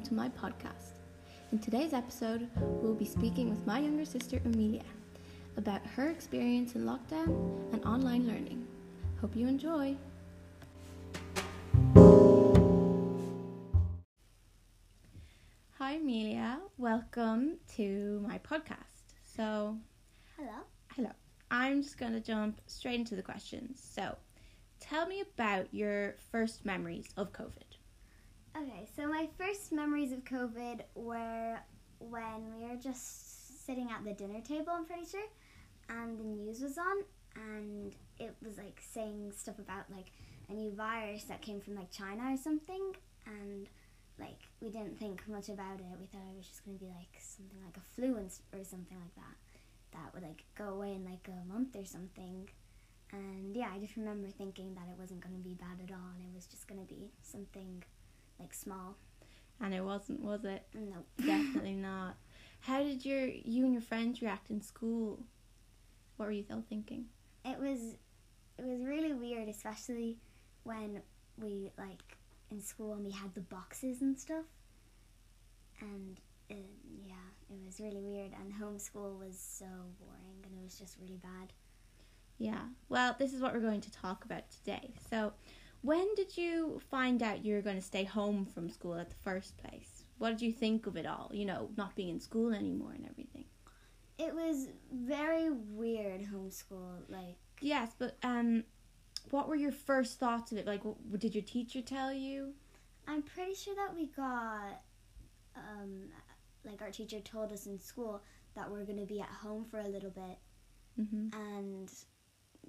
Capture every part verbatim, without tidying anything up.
welcome to my podcast. In today's episode, we'll be speaking with my younger sister, Amelia, about her experience in lockdown and online learning. Hope you enjoy. Hi, Amelia. Welcome to my podcast. So, hello. Hello. I'm just going to jump straight into the questions. So, tell me about your first memories of COVID. Okay, so my first memories of COVID were when we were just sitting at the dinner table, I'm pretty sure, and the news was on, and it was, like, saying stuff about, like, a new virus that came from, like, China or something, and, like, we didn't think much about it. We thought it was just going to be, like, something like a flu or something like that, that would, like, go away in, like, a month or something. And, yeah, I just remember thinking that it wasn't going to be bad at all, and it was just going to be something like small. And it wasn't, was it? No. Nope. Definitely not. How did your you and your friends react in school? What were you all thinking? It was it was really weird, especially when we, like, in school and we had the boxes and stuff. And uh, yeah, it was really weird, and homeschool was so boring, and it was just really bad. Yeah. Well, this is what we're going to talk about today. So, when did you find out you were going to stay home from school at the first place? What did you think of it all, you know, not being in school anymore and everything? It was very weird, homeschool, like... Yes, but um, what were your first thoughts of it? Like, what, did your teacher tell you? I'm pretty sure that we got, um, like, our teacher told us in school that we're going to be at home for a little bit. Mm-hmm. And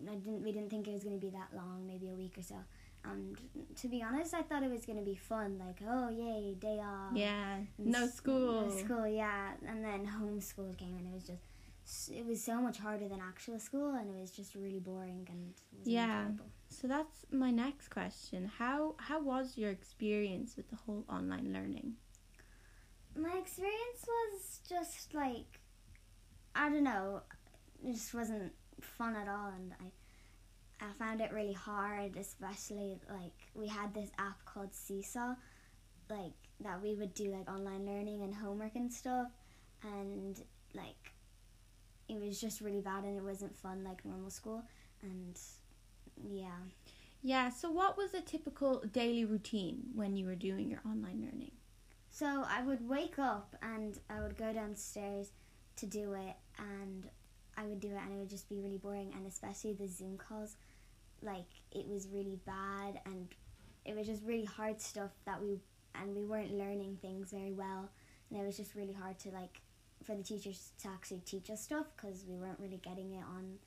I didn't. we didn't think it was going to be that long, maybe a week or so. And to be honest, I thought it was going to be fun, like, oh, yay, day off. Yeah, no school. No school, yeah. And then homeschool came, and it was just, it was so much harder than actual school, and it was just really boring. And it was yeah, enjoyable. So that's my next question. How how was your experience with the whole online learning? My experience was just, like, I don't know, it just wasn't fun at all, and I... I found it really hard, especially, like, we had this app called Seesaw, like, that we would do, like, online learning and homework and stuff, and, like, it was just really bad, and it wasn't fun like normal school, and, yeah. Yeah, so what was a typical daily routine when you were doing your online learning? So I would wake up, and I would go downstairs to do it, and I would do it, and it would just be really boring, and especially the Zoom calls. Like, it was really bad, and it was just really hard stuff that we, and we weren't learning things very well, and it was just really hard to, like, for the teachers to actually teach us stuff, because we weren't really getting it on,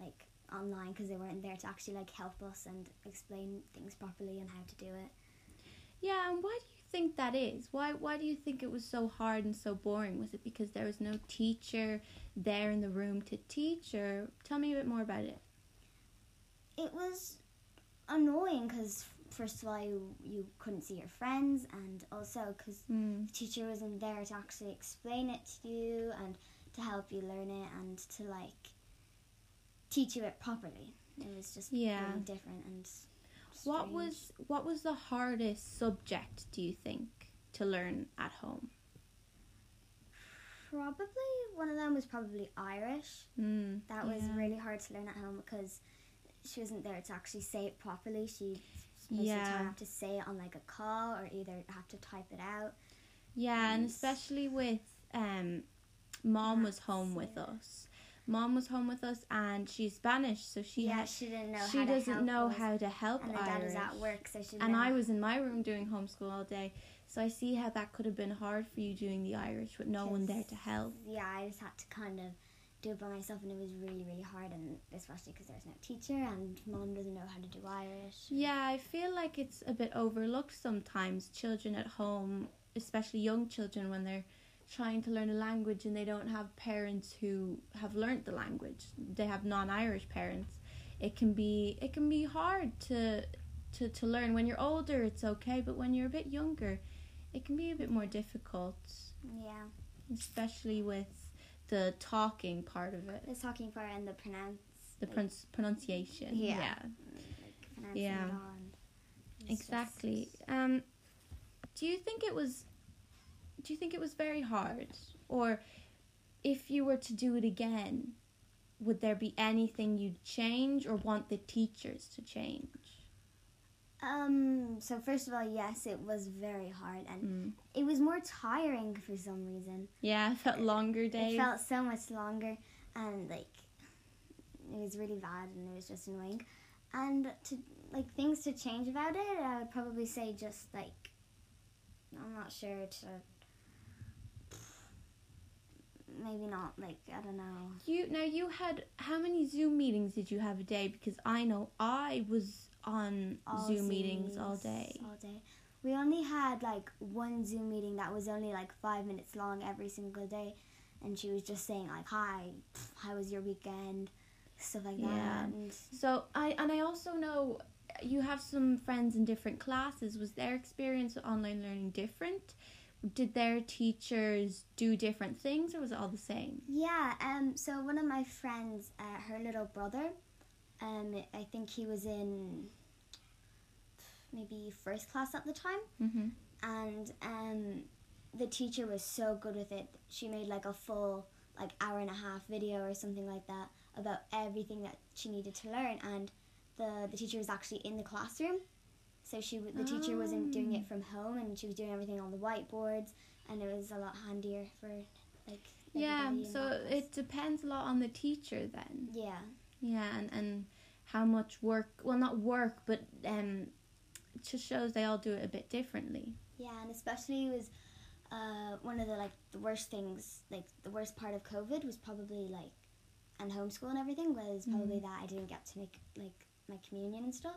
like, online, because they weren't there to actually, like, help us and explain things properly and how to do it. Yeah, and why do you think that is? Why why do you think it was so hard and so boring? Was it because there was no teacher there in the room to teach, or tell me a bit more about it? It was annoying because, first of all, you, you couldn't see your friends, and also because mm. the teacher wasn't there to actually explain it to you and to help you learn it and to, like, teach you it properly. It was just yeah. really different and... Strange. What was what was the hardest subject, do you think, to learn at home? Probably, one of them was probably Irish. Mm, that yeah. was really hard to learn at home because she wasn't there to actually say it properly. She most yeah. of the time have to say it on, like, a call or either have to type it out. Yeah, and, and especially with, um, Mom was home with yeah. us. Mom was home with us, and she's Spanish, so she yeah, had, she didn't know she how doesn't to know us. how to help. And my dad is at work, so she. And know. I was in my room doing homeschool all day, so I see how that could have been hard for you doing the Irish with no one there to help. Yeah, I just had to kind of do it by myself, and it was really, really hard, and especially because there was no teacher, and Mom doesn't know how to do Irish. Yeah, I feel like it's a bit overlooked sometimes. Children at home, especially young children, when they're trying to learn a language and they don't have parents who have learnt the language, they have non-Irish parents, it can be it can be hard to to to learn. When you're older it's okay, but when you're a bit younger it can be a bit more difficult. Yeah, especially with the talking part of it, the talking part and the pronounce the like, pron- pronunciation yeah yeah, like yeah. It all, exactly. Just... um do you think it was do you think it was very hard? Or if you were to do it again, would there be anything you'd change or want the teachers to change? Um, so first of all, yes, it was very hard, and mm. it was more tiring for some reason. Yeah, it felt longer days. It felt so much longer, and, like, it was really bad, and it was just annoying. And, to like, things to change about it, I would probably say just, like, I'm not sure to... Maybe not, like, I don't know. You Now, you had, how many Zoom meetings did you have a day? Because I know I was on all Zoom meetings all day. All day. We only had, like, one Zoom meeting that was only, like, five minutes long every single day. And she was just saying, like, hi, how was your weekend? Stuff like yeah. that. And so, I and I also know you have some friends in different classes. Was their experience with online learning different? Did their teachers do different things, or was it all the same? Yeah, um, so one of my friends, uh, her little brother, um, I think he was in maybe first class at the time, mm-hmm. and um, the teacher was so good with it. She made like a full like hour and a half video or something like that about everything that she needed to learn, and the, the teacher was actually in the classroom. So she, the teacher wasn't doing it from home, and she was doing everything on the whiteboards, and it was a lot handier for, like, yeah, so it depends a lot on the teacher then. Yeah. Yeah, and, and how much work, well, not work, but um, it just shows they all do it a bit differently. Yeah, and especially was uh, one of the, like, the worst things, like, the worst part of COVID was probably, like, and homeschool and everything was probably mm. that I didn't get to make, like, my communion and stuff.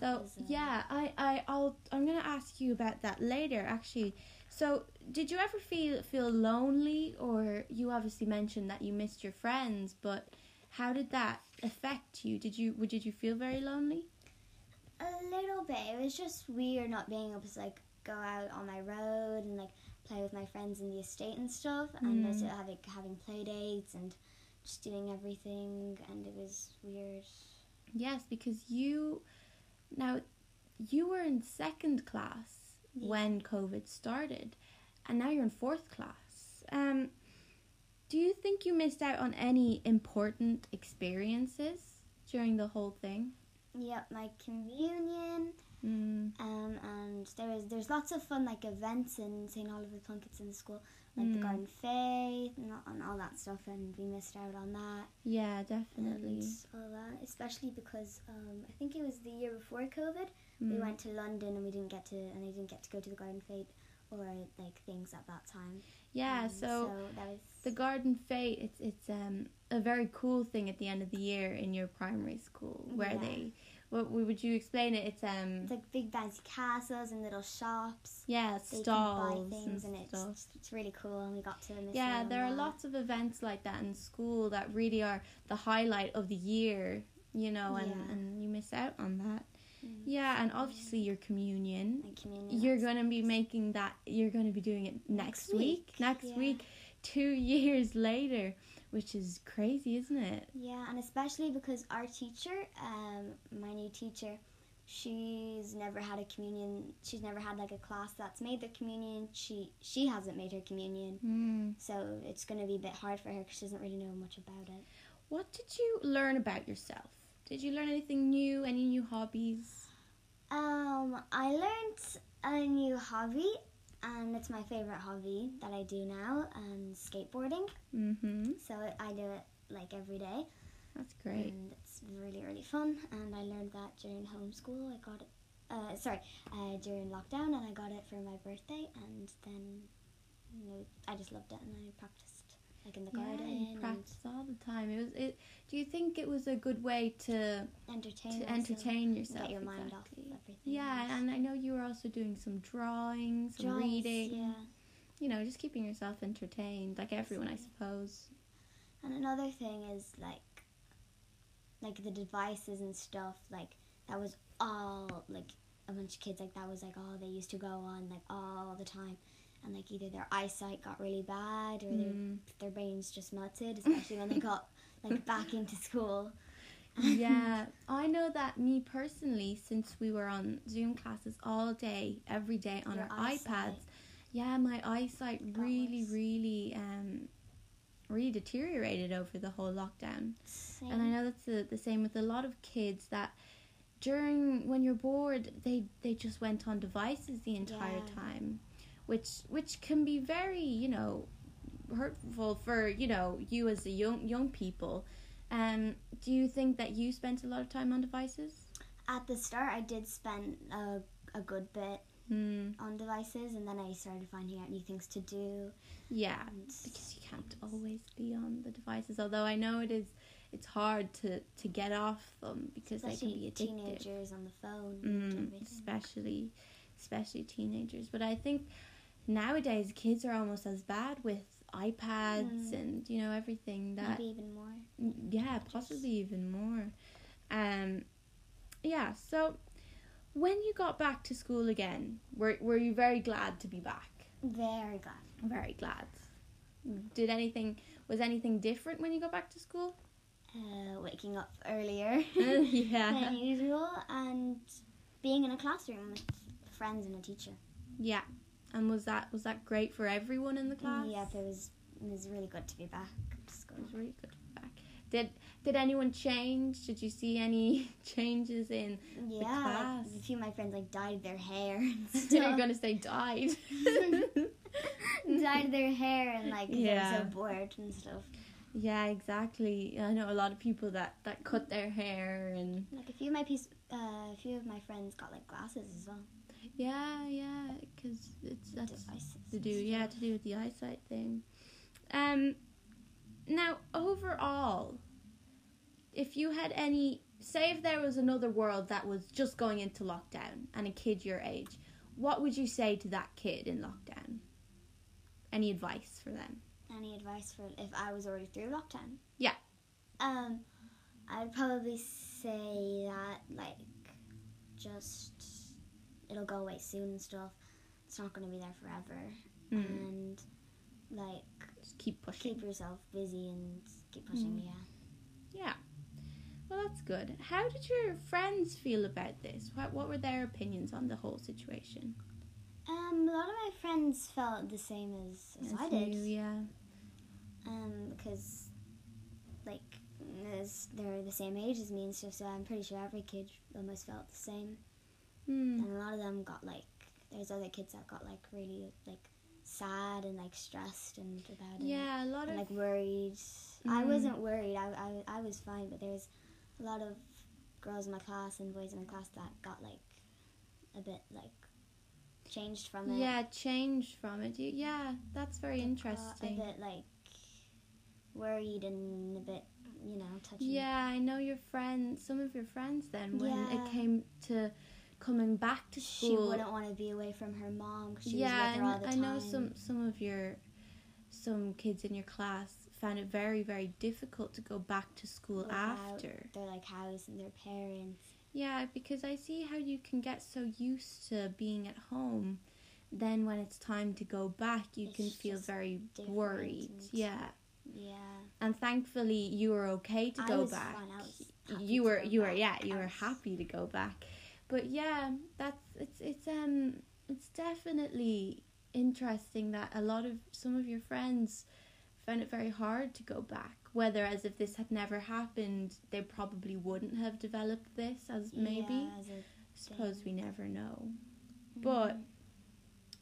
So, yeah, I, I, I'll, I'm going to ask you about that later, actually. So, did you ever feel feel lonely? Or you obviously mentioned that you missed your friends, but how did that affect you? Did you did you feel very lonely? A little bit. It was just weird not being able to, like, go out on my road and, like, play with my friends in the estate and stuff. Mm. And also having, having play dates and just doing everything. And it was weird. Yes, because you... Now, you were in second class yeah. when COVID started, and now you're in fourth class. Um, do you think you missed out on any important experiences during the whole thing? Yep, yeah, like communion, mm. um, and there was there's lots of fun like events in Saint Oliver Plunkett's in the school, like mm. the Garden Faith and, and all that stuff, and we missed out on that. Yeah, definitely. And all that, especially because um, I think it was the year before COVID, mm. we went to London and we didn't get to, and I didn't get to go to the Garden Faith or like things at that time. Yeah, um, so, so that was the Garden Faith. It's it's um a very cool thing at the end of the year in your primary school where yeah. they. What would you explain it? It's um, it's like big fancy castles and little shops. Yeah, they stalls can buy things and, and it's stuff. It's really cool, and we got to miss. Yeah, there are that. Lots of events like that in school that really are the highlight of the year, you know, and, yeah. and you miss out on that. Mm-hmm. Yeah, and obviously your communion. My communion. You're gonna be making that. You're gonna be doing it next, next week. week. Next yeah. week, two years later. Which is crazy, isn't it? Yeah, and especially because our teacher, um, my new teacher, she's never had a communion. She's never had like a class that's made their communion. She she hasn't made her communion, mm. so it's going to be a bit hard for her because she doesn't really know much about it. What did you learn about yourself? Did you learn anything new? Any new hobbies? Um, I learned a new hobby. And it's my favourite hobby that I do now, and um, skateboarding. Mm-hmm. So I do it, like, every day. That's great. And it's really, really fun. And I learned that during homeschool. I got it, uh, sorry, uh, during lockdown, and I got it for my birthday. And then, you know, I just loved it, and I practiced, like, in the yeah, garden. You practiced all the time. It was. It. Do you think it was a good way to entertain, to entertain yourself? Get your mind exactly. off of everything. Yeah, else. And I know you were also doing some drawing, some Drawings, reading. Yeah. You know, just keeping yourself entertained, like everyone, exactly. I suppose. And another thing is, like, like the devices and stuff, like, that was all, like, a bunch of kids, like, that was, like, all they used to go on, like, all the time. And, like, either their eyesight got really bad or mm. their, their brains just melted, especially when they got, like, back into school. Yeah, I know that me personally, since we were on Zoom classes all day, every day on Your our eyesight. iPads, yeah, my eyesight that really, was... really, um, really deteriorated over the whole lockdown. Same. And I know that's the, the same with a lot of kids that during, when you're bored, they, they just went on devices the entire yeah. time, which which can be very, you know, hurtful for, you know, you as the young young people. Um, do you think that you spent a lot of time on devices? At the start, I did spend a, a good bit mm. on devices, and then I started finding out new things to do. Yeah, because you can't always be on the devices, although I know it is, it's hard to, to get off them because especially they can be addictive. Teenagers on the phone. Mm, and especially, especially teenagers. But I think nowadays kids are almost as bad with iPads mm. and, you know, everything that... Maybe even more. Yeah, possibly even more. Um, yeah, so when you got back to school again, were were you very glad to be back? Very glad. Very glad. Did anything, was anything different when you got back to school? Uh, waking up earlier yeah. than usual, and being in a classroom with friends and a teacher. Yeah. And was that was that great for everyone in the class? Yeah, it was. It was really good to be back to school. It was really good to be back. Did Did anyone change? Did you see any changes in yeah, the class? Yeah, a few of my friends like dyed their hair. They were going to say dyed. dyed their hair and like yeah. they were so bored and stuff. Yeah, exactly. I know a lot of people that, that cut their hair and like a few of my piece, uh, a few of my friends got like glasses as well. Yeah, yeah, because it's that's to do, yeah, to do with the eyesight thing. Um, now overall, if you had any, say if there was another world that was just going into lockdown and a kid your age, what would you say to that kid in lockdown? Any advice for them? Any advice for if I was already through lockdown? Yeah. Um, I'd probably say that like just. It'll go away soon and stuff. It's not going to be there forever. Mm. And, like... Just keep pushing. Keep yourself busy and keep pushing, mm. yeah. Yeah. Well, that's good. How did your friends feel about this? What, what were their opinions on the whole situation? Um, a lot of my friends felt the same as, as, as I did. You, yeah. Um, because, like, as they're the same age as me and stuff, so I'm pretty sure every kid almost felt the same. Mm. And a lot of them got, like, there's other kids that got, like, really, like, sad and, like, stressed and about it. Yeah, a lot and, of... like, worried. Mm. I wasn't worried. I, I, I was fine, but there's a lot of girls in my class and boys in my class that got, like, a bit, like, changed from it. Yeah, changed from it. Yeah, that's very they interesting. Got a bit, like, worried and a bit, you know, touchy. Yeah, I know your friend, some of your friends then, when yeah. it came to... coming back to school, she wouldn't want to be away from her mom because she yeah, was with her all the time. Yeah, I know some, some of your some kids in your class found it very, very difficult to go back to school without after their like house and their parents. Yeah, because I see how you can get so used to being at home, then when it's time to go back, you it's can feel very worried. Yeah. Yeah. And thankfully, you were okay to I go was back. Fine. I was you were, you were, yeah, you I were was... happy to go back. But yeah, that's it's it's um it's definitely interesting that a lot of some of your friends found it very hard to go back. Whether as if this had never happened, they probably wouldn't have developed this as maybe. Yeah, as I suppose we never know. Mm-hmm. But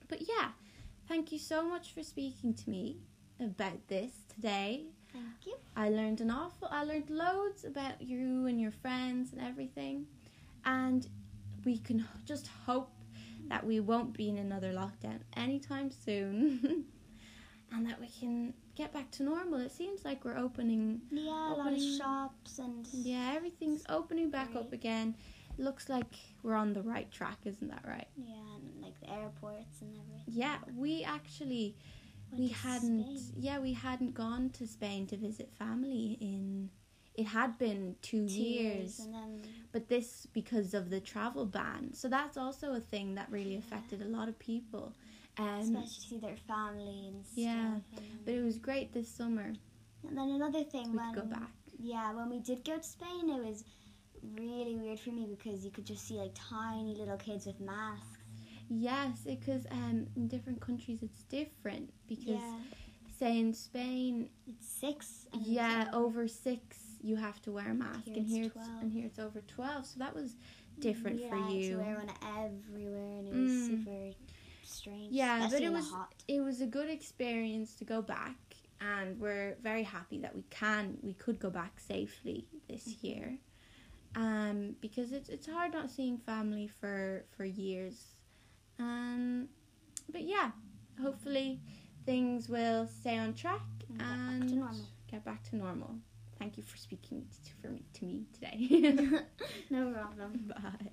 but yeah, thank you so much for speaking to me about this today. Thank you. I learned an awful I learned loads about you and your friends and everything, and we can just hope that we won't be in another lockdown anytime soon and that we can get back to normal. It seems like we're opening... Yeah, opening, a lot of shops and... Yeah, everything's opening back great. Up again. It looks like we're on the right track, isn't that right? Yeah, and like the airports and everything. Yeah, we actually... Went we hadn't... Spain. Yeah, we hadn't gone to Spain to visit family in... It had been two, two years, years and then... but this because of the travel ban. So that's also a thing that really yeah. affected a lot of people. Um, Especially their family and stuff. Yeah, and but it was great this summer. And then another thing. We when, could go back. Yeah, when we did go to Spain, it was really weird for me because you could just see like tiny little kids with masks. Yes, because um, in different countries it's different, because yeah. say in Spain it's six. And yeah, it's over six you have to wear a mask, here and here it's twelve. It's, and here it's over twelve. So that was different yeah, for you. Yeah, to wear one everywhere, and it was mm. super strange. Yeah, especially but it was hot. It was a good experience to go back, and we're very happy that we can we could go back safely this mm-hmm. year. Um, because it's it's hard not seeing family for for years. Um, but yeah, hopefully things will stay on track and, and get back to normal. Get back to normal. Thank you for speaking to, for me, to me today. No problem. Bye.